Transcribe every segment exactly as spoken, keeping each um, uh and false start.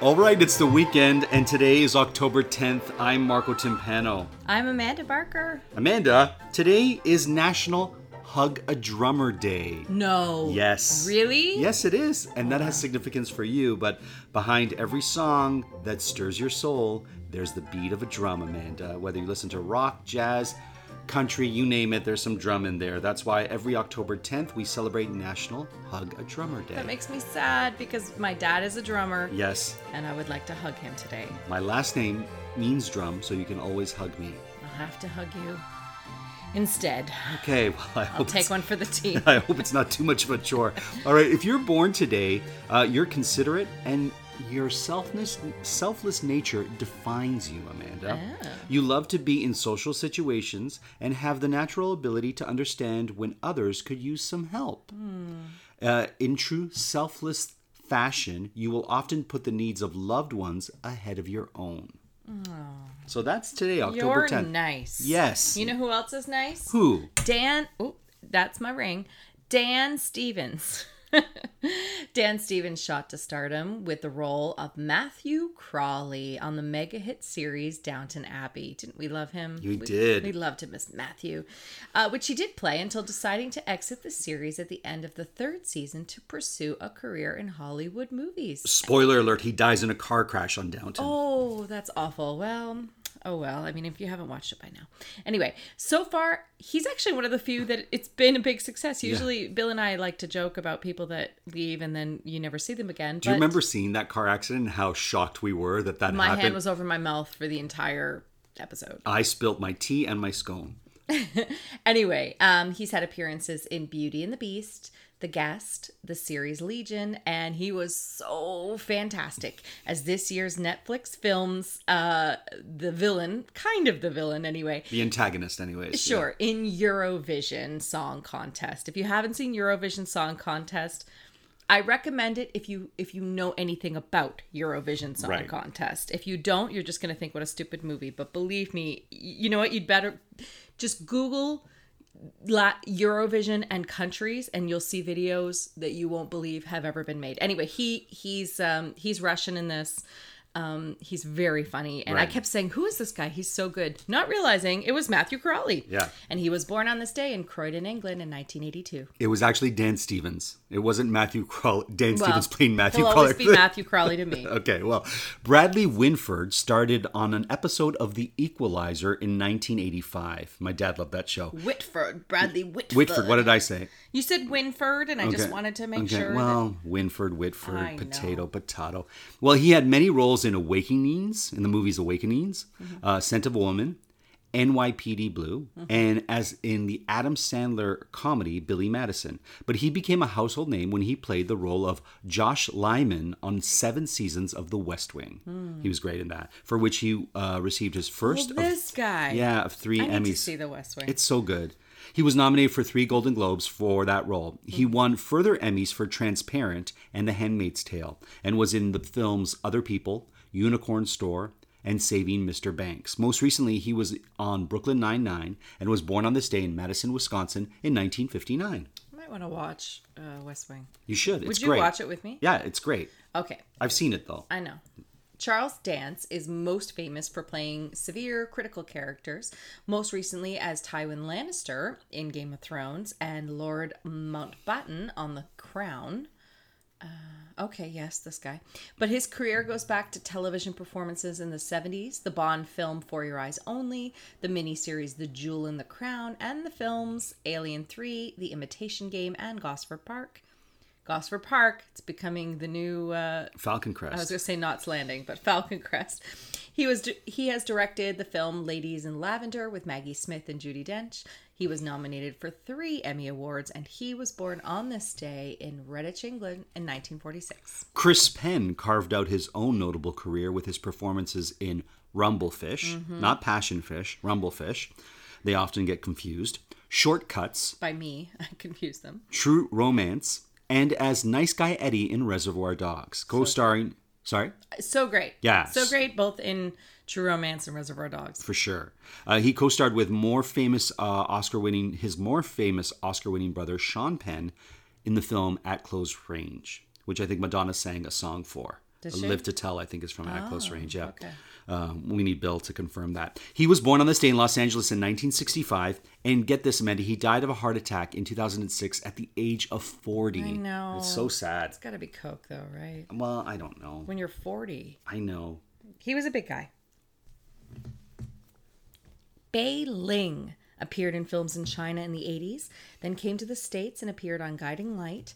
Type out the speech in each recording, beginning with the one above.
All right, it's the weekend, and today is October tenth. I'm Marco Timpano. I'm Amanda Barker. Amanda, today is National Hug a Drummer Day. No. Yes. Really? Yes, it is. And that has significance for you, but behind every song that stirs your soul, there's the beat of a drum, Amanda. Whether you listen to rock, jazz, country, you name it, there's some drum in there. That's why every October tenth we celebrate National Hug a Drummer Day. That makes me sad because my dad is a drummer. Yes. And I would like to hug him today. My last name means drum, so you can always hug me. I'll have to hug you instead. Okay, well, I I'll hope take one for the team. I hope it's not too much of a chore. All right, if you're born today, uh, you're considerate, and your selfless, selfless nature defines you, Amanda. Oh. You love to be in social situations and have the natural ability to understand when others could use some help. Mm. Uh, in true selfless fashion, you will often put the needs of loved ones ahead of your own. Oh. So that's today, October tenth. You're nice. Yes. You know who else is nice? Who? Dan. Oh, that's my ring. Dan Stevens. Dan Stevens shot to stardom with the role of Matthew Crawley on the mega hit series Downton Abbey. Didn't we love him? You we, did. We loved him as Matthew, uh, which he did play until deciding to exit the series at the end of the third season to pursue a career in Hollywood movies. Spoiler alert, he dies in a car crash on Downton. Oh, that's awful. Well... Oh, well, I mean, if you haven't watched it by now. Anyway, so far, he's actually one of the few that it's been a big success. Usually, yeah. Bill and I like to joke about people that leave and then you never see them again. Do but you remember seeing that car accident and how shocked we were that that my happened? My hand was over my mouth for the entire episode. I spilt my tea and my scone. Anyway, um, he's had appearances in Beauty and the Beast, The Guest, the series Legion, and he was so fantastic as this year's Netflix films, uh, the villain, kind of the villain anyway. The antagonist anyways. Sure, yeah. In Eurovision Song Contest. If you haven't seen Eurovision Song Contest, I recommend it if you if you know anything about Eurovision Song right. Contest. If you don't, you're just going to think, what a stupid movie. But believe me, you know what? You'd better just Google Eurovision and countries, and you'll see videos that you won't believe have ever been made. Anyway, he he's um, he's Russian in this. Um, he's very funny, and right. I kept saying, "Who is this guy? He's so good," not realizing it was Matthew Crawley. Yeah, and he was born on this day in Croydon, England, in nineteen eighty-two. It was actually Dan Stevens. It wasn't Matthew Crawley. Dan well, Stevens playing Matthew he'll Crawley. He'll always be Matthew Crawley to me. Okay, well, Bradley Whitford started on an episode of The Equalizer in nineteen eighty-five. My dad loved that show. Whitford, Bradley Whitford. Whitford. What did I say? You said Winford, and I okay. just wanted to make okay. sure. Well, that... Winford, Whitford, I potato, know. potato. Well, he had many roles in in Awakenings, in the movies Awakenings, mm-hmm. uh, Scent of a Woman, N Y P D Blue, mm-hmm. and as in the Adam Sandler comedy, Billy Madison. But he became a household name when he played the role of Josh Lyman on seven seasons of The West Wing. Mm. He was great in that, for which he uh, received his first well, this of, guy. Yeah, of three I Emmys. I need to see The West Wing. It's so good. He was nominated for three Golden Globes for that role. He won further Emmys for Transparent and The Handmaid's Tale, and was in the films Other People, Unicorn Store, and Saving Mister Banks. Most recently, he was on Brooklyn ninety-nine and was born on this day in Madison, Wisconsin in nineteen fifty-nine. I might want to watch uh, West Wing. You should. It's Would you great. watch it with me? Yeah, it's great. Okay. I've seen it, though. I know. Charles Dance is most famous for playing severe, critical characters, most recently as Tywin Lannister in Game of Thrones and Lord Mountbatten on The Crown. Uh, okay, yes, this guy. But his career goes back to television performances in the seventies, the Bond film For Your Eyes Only, the miniseries The Jewel and the Crown, and the films Alien three, The Imitation Game, and Gosford Park. Gosford Park, it's becoming the new... Uh, Falcon Crest. I was going to say Knott's Landing, but Falcon Crest. He was he has directed the film Ladies in Lavender with Maggie Smith and Judi Dench. He was nominated for three Emmy Awards, and he was born on this day in Redditch, England in nineteen forty-six. Chris Penn carved out his own notable career with his performances in Rumblefish, mm-hmm. not Passionfish, Rumblefish. They often get confused. Shortcuts. By me, I confuse them. True Romance. And as Nice Guy Eddie in Reservoir Dogs, co-starring... Sorry? So great. Yeah. So great, both in True Romance and Reservoir Dogs. For sure. Uh, he co-starred with more famous uh, Oscar-winning... His more famous Oscar-winning brother, Sean Penn, in the film At Close Range, which I think Madonna sang a song for. Live to Tell, I think, is from oh, At Close Range. Yeah. Okay. Um, we need Bill to confirm that. He was born on this day in Los Angeles in nineteen sixty-five. And get this, Amanda, he died of a heart attack in two thousand six at the age of forty. I know. It's so sad. It's got to be coke, though, right? Well, I don't know. When you're forty. I know. He was a big guy. Bei Ling appeared in films in China in the eighties, then came to the States and appeared on Guiding Light,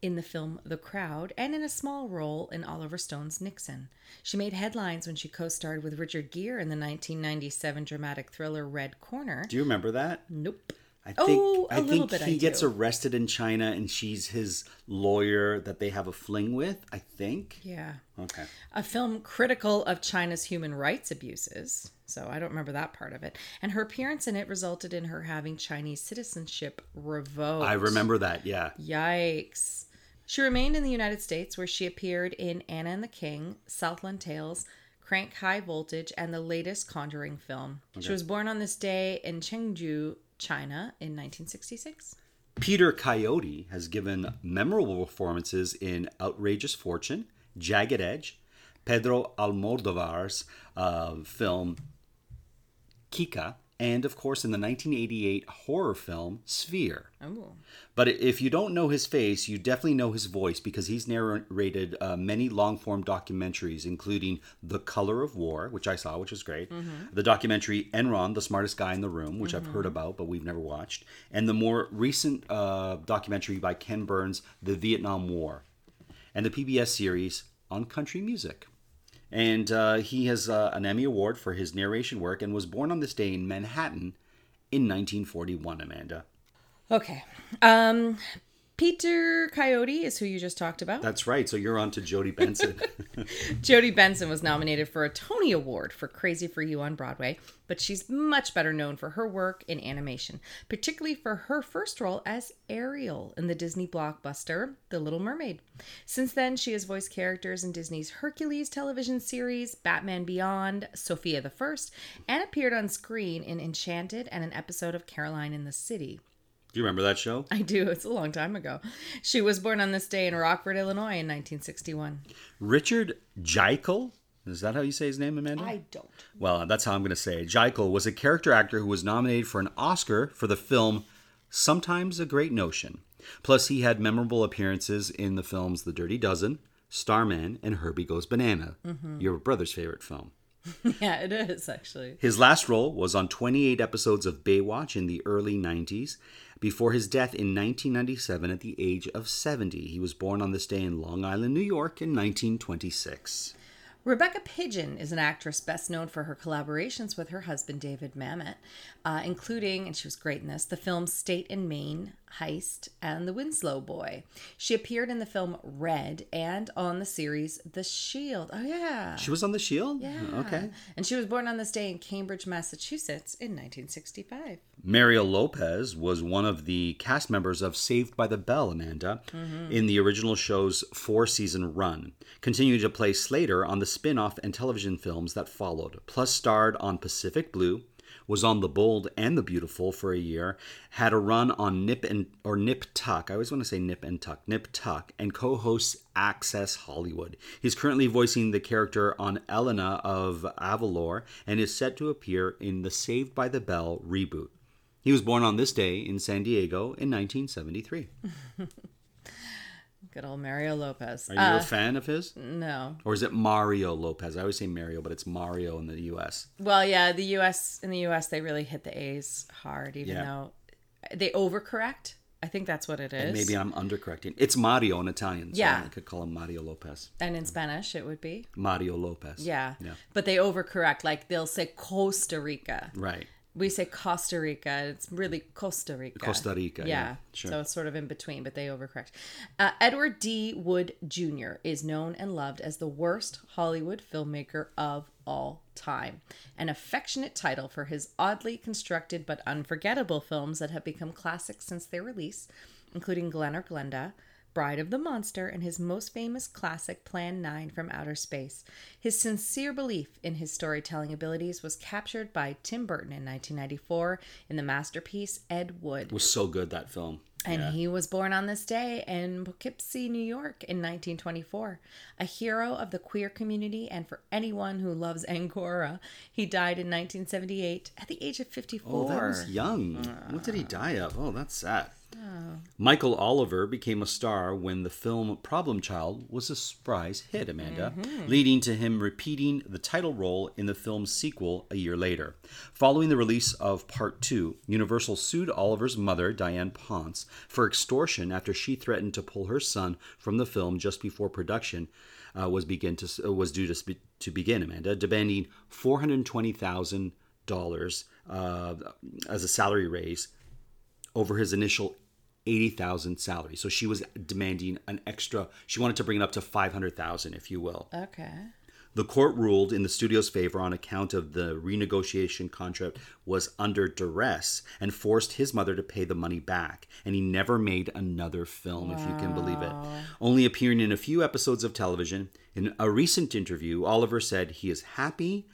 in the film The Crowd, and in a small role in Oliver Stone's Nixon. She made headlines when she co-starred with Richard Gere in the nineteen ninety-seven dramatic thriller Red Corner. Do you remember that? Nope. I think, oh, a I little think bit. He I gets do. arrested in China, and she's his lawyer that they have a fling with, I think. Yeah. Okay. A film critical of China's human rights abuses. So I don't remember that part of it. And her appearance in it resulted in her having Chinese citizenship revoked. I remember that. Yeah. Yikes. She remained in the United States, where she appeared in Anna and the King, Southland Tales, Crank High Voltage, and the latest Conjuring film. Okay. She was born on this day in Chengdu, China, in nineteen sixty-six. Peter Coyote has given memorable performances in Outrageous Fortune, Jagged Edge, Pedro Almodovar's uh, film Kika, and, of course, in the nineteen eighty-eight horror film, Sphere. Oh. But if you don't know his face, you definitely know his voice, because he's narrated uh, many long-form documentaries, including The Color of War, which I saw, which was great. Mm-hmm. The documentary Enron, The Smartest Guy in the Room, which mm-hmm. I've heard about, but we've never watched. And the more recent uh, documentary by Ken Burns, The Vietnam War. And the P B S series on country music. And uh, he has uh, an Emmy Award for his narration work, and was born on this day in Manhattan in nineteen forty-one, Amanda. Okay. Um, Peter Coyote is who you just talked about. That's right. So you're on to Jodie Benson. Jodie Benson was nominated for a Tony Award for Crazy for You on Broadway, but she's much better known for her work in animation, particularly for her first role as Ariel in the Disney blockbuster, The Little Mermaid. Since then, she has voiced characters in Disney's Hercules television series, Batman Beyond, Sophia the First, and appeared on screen in Enchanted and an episode of Caroline in the City. Do you remember that show? I do. It's a long time ago. She was born on this day in Rockford, Illinois in nineteen sixty-one. Richard Jekyll? Is that how you say his name, Amanda? I don't. Well, that's how I'm going to say it. Jekyll was a character actor who was nominated for an Oscar for the film Sometimes a Great Notion. Plus, he had memorable appearances in the films The Dirty Dozen, Starman, and Herbie Goes Banana, mm-hmm. your brother's favorite film. Yeah, it is, actually. His last role was on twenty-eight episodes of Baywatch in the early nineties, before his death in nineteen ninety-seven at the age of seventy. He was born on this day in Long Island, New York in nineteen twenty-six. Rebecca Pigeon is an actress best known for her collaborations with her husband, David Mamet, uh, including, and she was great in this, the film State and Main, Heist, and The Winslow Boy. She appeared in the film Red and on the series The Shield. Oh, yeah. She was on The Shield? Yeah. Okay. And she was born on this day in Cambridge, Massachusetts in nineteen sixty-five. Mario Lopez was one of the cast members of Saved by the Bell, Amanda, mm-hmm. in the original show's four-season run, continuing to play Slater on the spin-off and television films that followed, plus starred on Pacific Blue, was on The Bold and the Beautiful for a year, had a run on Nip and or Nip Tuck, I always want to say Nip and Tuck, Nip Tuck, and co-hosts Access Hollywood. He's currently voicing the character on Elena of Avalor and is set to appear in the Saved by the Bell reboot. He was born on this day in San Diego in nineteen seventy-three. Good old Mario Lopez. Are you uh, a fan of his? No. Or is it Mario Lopez? I always say Mario, but it's Mario in the U S. Well, yeah, the U S in the U S they really hit the A's hard, even yeah. though they overcorrect. I think that's what it is. And maybe I'm undercorrecting. It's Mario in Italian, so yeah. I could call him Mario Lopez. And in yeah. Spanish, it would be? Mario Lopez. Yeah. yeah. But they overcorrect. Like, they'll say Costa Rica. Right. We say Costa Rica. It's really Costa Rica. Costa Rica. Yeah. yeah sure. So it's sort of in between, but they overcorrect. Uh, Edward D. Wood Junior is known and loved as the worst Hollywood filmmaker of all time. An affectionate title for his oddly constructed but unforgettable films that have become classics since their release, including Glenn or Glenda, Bride of the Monster, and his most famous classic, Plan nine from Outer Space. His sincere belief in his storytelling abilities was captured by Tim Burton in nineteen ninety-four in the masterpiece Ed Wood. It was so good, that film. And yeah. he was born on this day in Poughkeepsie, New York in nineteen twenty-four. A hero of the queer community and for anyone who loves Angora. He died in nineteen seventy-eight at the age of fifty-four. Oh, that was young. Uh, what did he die of? Oh, that's sad. Oh. Michael Oliver became a star when the film Problem Child was a surprise hit, Amanda, mm-hmm. leading to him repeating the title role in the film's sequel a year later. Following the release of Part two, Universal sued Oliver's mother, Diane Ponce, for extortion after she threatened to pull her son from the film just before production uh, was begin to uh, was due to, sp- to begin, Amanda, demanding four hundred twenty thousand dollars uh, as a salary raise over his initial eighty thousand dollars salary. So she was demanding an extra, she wanted to bring it up to five hundred thousand dollars, if you will. Okay. The court ruled in the studio's favor on account of the renegotiation contract was under duress and forced his mother to pay the money back. And he never made another film, wow. if you can believe it. Only appearing in a few episodes of television. In a recent interview, Oliver said he is happy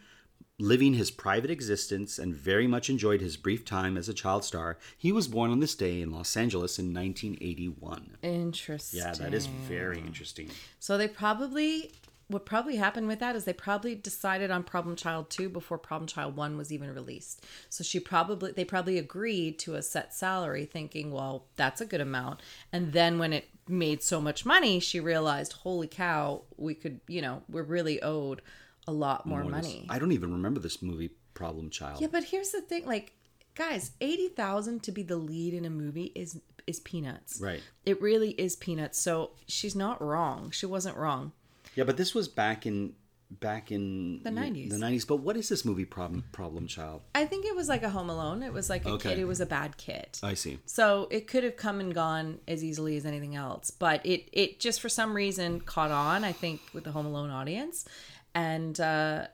living his private existence and very much enjoyed his brief time as a child star. He was born on this day in Los Angeles in nineteen eighty-one. Interesting. Yeah, that is very interesting. So they probably, what probably happened with that is they probably decided on Problem Child two before Problem Child one was even released. So she probably, they probably agreed to a set salary thinking, well, that's a good amount. And then when it made so much money, she realized, holy cow, we could, you know, we're really owed a lot more, more money. This, I don't even remember this movie, Problem Child. Yeah, but here's the thing, like, guys, eighty thousand dollars to be the lead in a movie is is peanuts. Right. It really is peanuts. So she's not wrong. She wasn't wrong. Yeah, but this was back in back in the nineties. The nineties. But what is this movie, Problem Problem Child? I think it was like a Home Alone. It was like a okay. kid who was a bad kid. I see. So it could have come and gone as easily as anything else, but it it just for some reason caught on, I think, with the Home Alone audience. And, uh,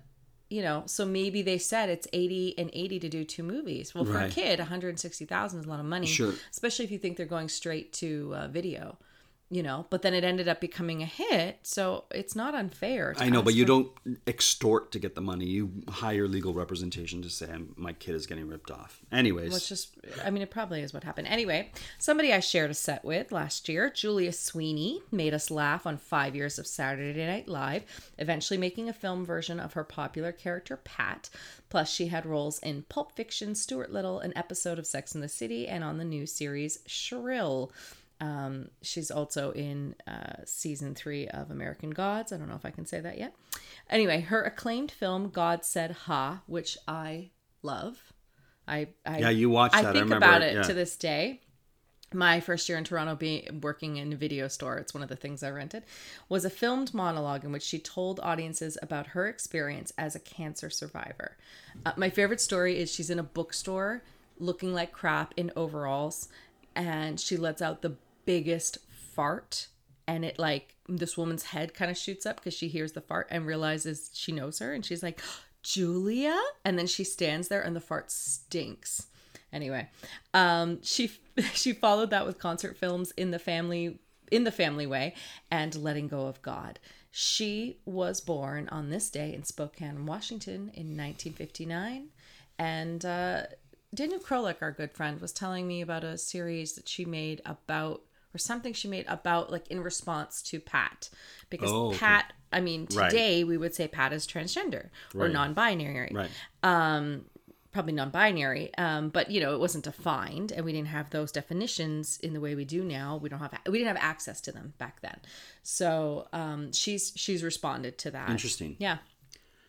you know, so maybe they said it's eighty and eighty to do two movies. Well, for right. a kid, one hundred sixty thousand dollars is a lot of money, sure. especially if you think they're going straight to uh, video, you know, but then it ended up becoming a hit. So it's not unfair. I know, but you for... don't extort to get the money. You hire legal representation to say, I'm, my kid is getting ripped off. Anyways. Well, it's just, I mean, it probably is what happened. Anyway, somebody I shared a set with last year, Julia Sweeney, made us laugh on five years of Saturday Night Live, eventually making a film version of her popular character, Pat. Plus, she had roles in Pulp Fiction, Stuart Little, an episode of Sex and the City, and on the new series, Shrill. Um, she's also in uh, season three of American Gods. I don't know if I can say that yet. Anyway, her acclaimed film, God Said Ha, which I love. I, I Yeah, you watched I that. I think I about it, it yeah. to this day. My first year in Toronto being working in a video store, it's one of the things I rented, was a filmed monologue in which she told audiences about her experience as a cancer survivor. Uh, my favorite story is she's in a bookstore looking like crap in overalls, and she lets out the biggest fart, and it like this woman's head kind of shoots up because she hears the fart and realizes she knows her, and she's like, Julia, and then she stands there and the fart stinks. Anyway, um she she followed that with concert films in the family in the family way and Letting Go of God. She was born on this day in Spokane, Washington in nineteen fifty-nine, and uh Daniel Krolik, our good friend, was telling me about a series that she made about, or something she made about, like in response to Pat. Because oh, okay. Pat, I mean, today right. we would say Pat is transgender or right. non-binary. Right. Um, probably non-binary. Um, but, you know, it wasn't defined, and we didn't have those definitions in the way we do now. We don't have, we didn't have access to them back then. So um, she's she's responded to that. Interesting. Yeah.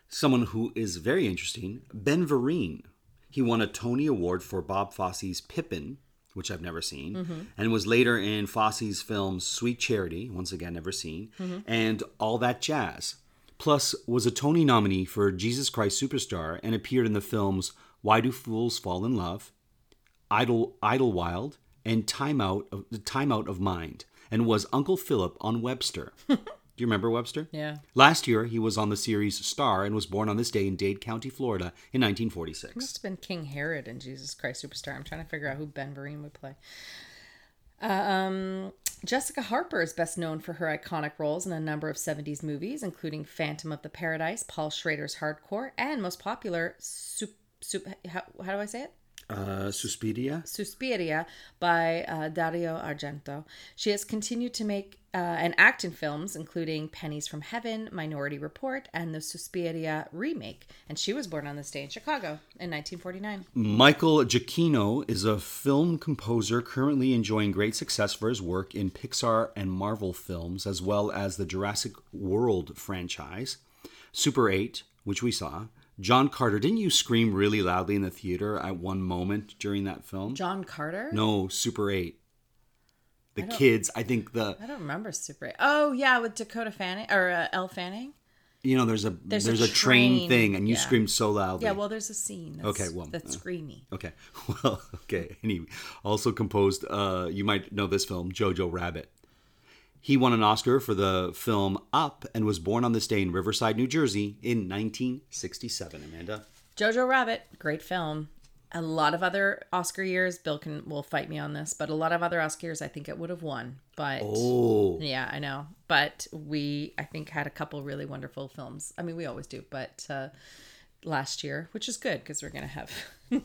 Someone who is very interesting, Ben Vereen. He won a Tony Award for Bob Fosse's Pippin, which I've never seen, mm-hmm. and was later in Fosse's film Sweet Charity, once again never seen, mm-hmm. and All That Jazz. Plus, was a Tony nominee for Jesus Christ Superstar and appeared in the films Why Do Fools Fall in Love, Idle, Idlewild, and Time Out of, Time Out of Mind, and was Uncle Philip on Webster. Do you remember Webster? Yeah. Last year, he was on the series Star and was born on this day in Dade County, Florida in nineteen forty-six. It must have been King Herod in Jesus Christ Superstar. I'm trying to figure out who Ben Vereen would play. Um, Jessica Harper is best known for her iconic roles in a number of seventies movies, including Phantom of the Paradise, Paul Schrader's Hardcore, and most popular, soup, soup, how, how do I say it? Uh, Suspiria. Suspiria by uh, Dario Argento. She has continued to make uh, and act in films, including Pennies from Heaven, Minority Report, and the Suspiria remake. And she was born on this day in Chicago in nineteen forty-nine. Michael Giacchino is a film composer currently enjoying great success for his work in Pixar and Marvel films, as well as the Jurassic World franchise, Super eight, which we saw. John Carter, didn't you scream really loudly in the theater at one moment during that film? John Carter? No, Super eight. The I kids, I think the... I don't remember Super eight. Oh, yeah, with Dakota Fanning, or uh, Elle Fanning. You know, there's a there's, there's a, a train, train thing, and you yeah. screamed so loudly. Yeah, well, there's a scene that's, okay, well, that's uh, screamy. Okay, well, okay. And he also composed, uh, you might know this film, Jojo Rabbit. He won an Oscar for the film Up and was born on this day in Riverside, New Jersey in nineteen sixty-seven, Amanda. Jojo Rabbit, great film. A lot of other Oscar years, Bill can will fight me on this, but a lot of other Oscar years I think it would have won. But oh. yeah, I know. But we, I think, had a couple really wonderful films. I mean, we always do, but uh, last year, which is good because we're going to have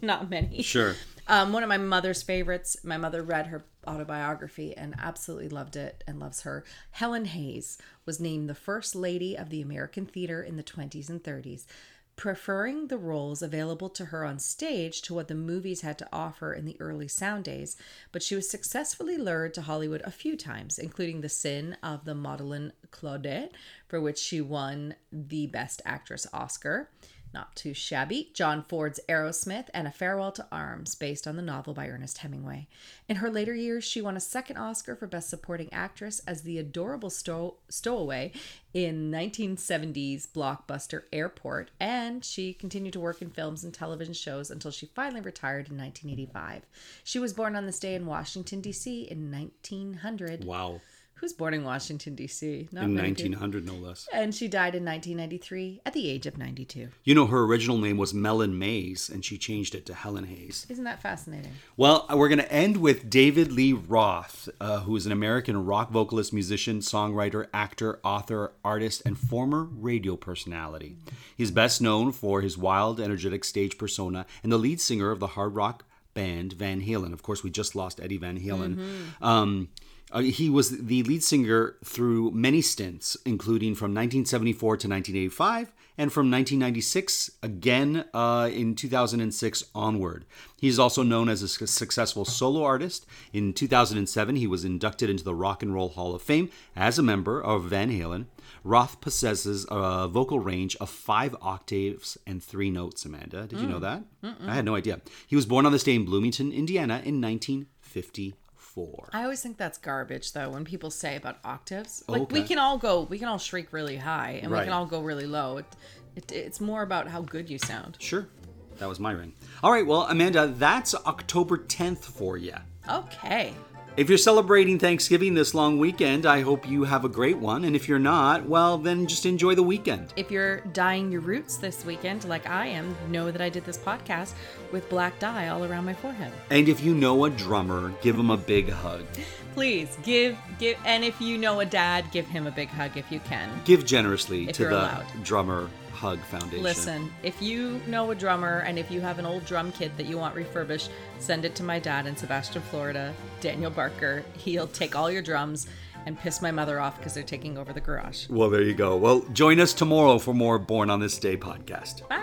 not many. Sure. Um, one of my mother's favorites, my mother read her autobiography and absolutely loved it and loves her. Helen Hayes was named the first lady of the American theater in the twenties and thirties, preferring the roles available to her on stage to what the movies had to offer in the early sound days, but she was successfully lured to Hollywood a few times, including The Sin of the Madeleine Claudet, for which she won the Best Actress Oscar. Not too shabby. John Ford's Aerosmith and A Farewell to Arms, based on the novel by Ernest Hemingway. In her later years, she won a second Oscar for Best Supporting Actress as the adorable stow- stowaway in nineteen seventies blockbuster Airport, and she continued to work in films and television shows until she finally retired in nineteen eighty-five. She was born on this day in Washington, D C in nineteen hundred. Wow. Who's born in Washington, D C? Not in nineteen hundred, no less. And she died in nineteen ninety-three at the age of ninety-two. You know, her original name was Mellon Mays, and she changed it to Helen Hayes. Isn't that fascinating? Well, we're going to end with David Lee Roth, uh, who is an American rock vocalist, musician, songwriter, actor, author, artist, and former radio personality. Mm-hmm. He's best known for his wild, energetic stage persona and the lead singer of the hard rock band Van Halen. Of course, we just lost Eddie Van Halen. Mm-hmm. Um... Uh, he was the lead singer through many stints, including from nineteen seventy-four to nineteen eighty-five and from nineteen ninety-six, again uh, in two thousand six onward. He's also known as a su- successful solo artist. In two thousand seven, he was inducted into the Rock and Roll Hall of Fame as a member of Van Halen. Roth possesses a vocal range of five octaves and three notes, Amanda. Did mm. you know that? Mm-mm. I had no idea. He was born on this day in Bloomington, Indiana in nineteen fifty. I always think that's garbage, though, when people say about octaves. Like, okay. we can all go, we can all shriek really high, and right. we can all go really low. It, it, it's more about how good you sound. Sure. That was my ring. All right, well, Amanda, that's October tenth for you. Okay. If you're celebrating Thanksgiving this long weekend, I hope you have a great one. And if you're not, well, then just enjoy the weekend. If you're dyeing your roots this weekend, like I am, know that I did this podcast with black dye all around my forehead. And if you know a drummer, give him a big hug. Please, give, give, and if you know a dad, give him a big hug if you can. Give generously to the allowed. Drummer Hug Foundation. Listen, if you know a drummer and if you have an old drum kit that you want refurbished, send it to my dad in Sebastian, Florida, Daniel Barker. He'll take all your drums and piss my mother off because they're taking over the garage. Well, there you go. Well, join us tomorrow for more Born on This Day podcast. Bye.